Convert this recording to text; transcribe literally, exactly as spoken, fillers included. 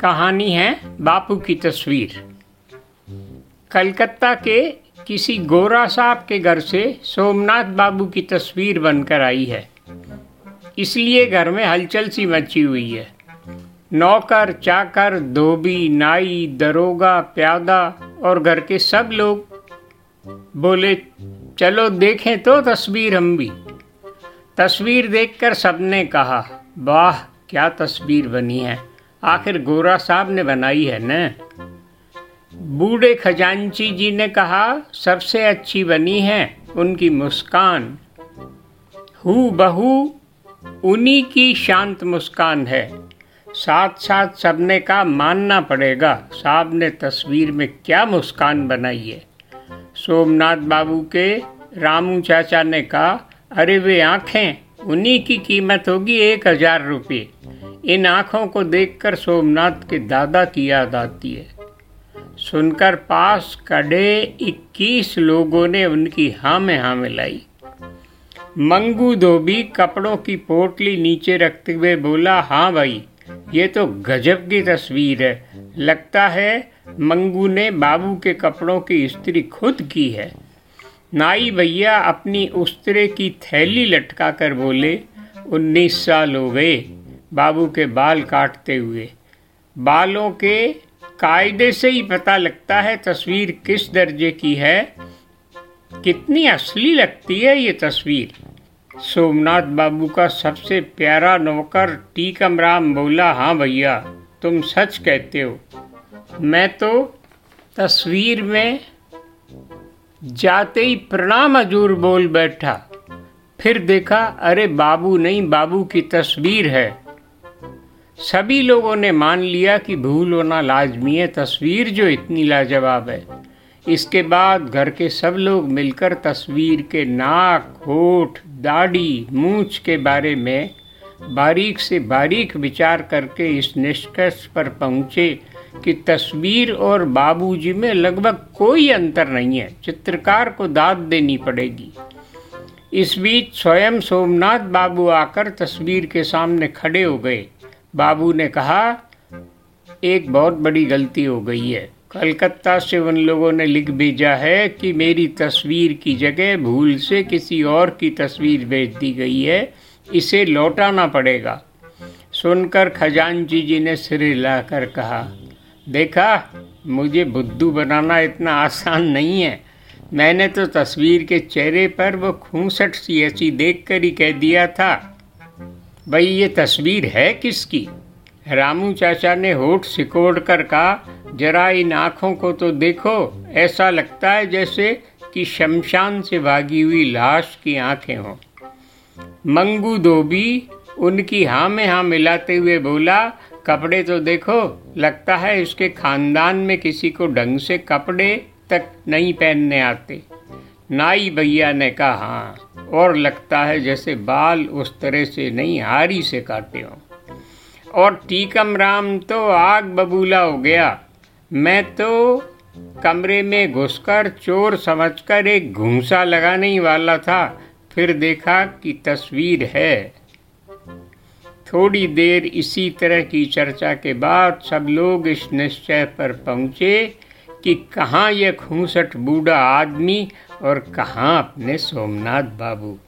कहानी है बापू की तस्वीर। कलकत्ता के किसी गोरा साहब के घर से सोमनाथ बाबू की तस्वीर बनकर आई है, इसलिए घर में हलचल सी मची हुई है। नौकर, चाकर, धोबी, नाई, दरोगा, प्यादा और घर के सब लोग बोले, चलो देखें तो तस्वीर हम भी। तस्वीर देखकर सबने कहा, वाह क्या तस्वीर बनी है, आखिर गोरा साहब ने बनाई है न। बूढ़े खजांची जी ने कहा, सबसे अच्छी बनी है उनकी मुस्कान, हू बहू उन्हीं की शांत मुस्कान है। साथ साथ सबने कहा, मानना पड़ेगा साहब ने तस्वीर में क्या मुस्कान बनाई है। सोमनाथ बाबू के रामू चाचा ने कहा, अरे वे आँखें, उन्हीं की कीमत होगी एक हजार रुपये। इन आँखों को देखकर सोमनाथ के दादा की याद आती है। सुनकर पास खड़े इक्कीस लोगों ने उनकी हाँ में हाँ मिलाई। मंगू धोबी कपड़ों की पोटली नीचे रखते हुए बोला, हाँ भाई ये तो गजब की तस्वीर है, लगता है मंगू ने बाबू के कपड़ों की इस्त्री खुद की है। नाई भैया अपनी उस्तरे की थैली लटका कर बोले, उन्नीस साल हो गए बाबू के बाल काटते हुए, बालों के कायदे से ही पता लगता है तस्वीर किस दर्जे की है, कितनी असली लगती है ये तस्वीर। सोमनाथ बाबू का सबसे प्यारा नौकर टीकम राम बोला, हाँ भैया तुम सच कहते हो, मैं तो तस्वीर में जाते ही प्रणाम हजूर बोल बैठा। फिर देखा, अरे बाबू नहीं बाबू की तस्वीर है। सभी लोगों ने मान लिया कि भूल होना लाजमी है, तस्वीर जो इतनी लाजवाब है। इसके बाद घर के सब लोग मिलकर तस्वीर के नाक, होठ, दाढ़ी, मूंछ के बारे में बारीक से बारीक विचार करके इस निष्कर्ष पर पहुँचे कि तस्वीर और बाबूजी में लगभग कोई अंतर नहीं है, चित्रकार को दाद देनी पड़ेगी। इस बीच स्वयं सोमनाथ बाबू आकर तस्वीर के सामने खड़े हो गए। बाबू ने कहा, एक बहुत बड़ी गलती हो गई है, कलकत्ता से उन लोगों ने लिख भेजा है कि मेरी तस्वीर की जगह भूल से किसी और की तस्वीर भेज दी गई है, इसे लौटाना पड़ेगा। सुनकर खजांची जी ने सिर हिलाकर कहा, देखा मुझे बुद्धू बनाना इतना आसान नहीं है, मैंने तो तस्वीर के चेहरे पर वो खूंसट सी ऐसी देखकर ही कह दिया था भाई ये तस्वीर है किसकी। रामू चाचा ने होठ सिकोड़ कर कहा, जरा इन आँखों को तो देखो, ऐसा लगता है जैसे कि शमशान से भागी हुई लाश की आँखें हों। मंगू धोबी उनकी हाँ में हाँ मिलाते हुए बोला, कपड़े तो देखो, लगता है इसके खानदान में किसी को ढंग से कपड़े तक नहीं पहनने आते। नाई भैया ने कहा, हाँ और लगता है जैसे बाल उस तरह से नहीं हारी से काटे हों। और टीकम राम तो आग बबूला हो गया, मैं तो कमरे में घुसकर चोर समझकर एक घूंसा लगाने ही वाला था, फिर देखा कि तस्वीर है। थोड़ी देर इसी तरह की चर्चा के बाद सब लोग इस निश्चय पर पहुँचे कि कहाँ यह खूंसट बूढ़ा आदमी और कहाँ अपने सोमनाथ बाबू।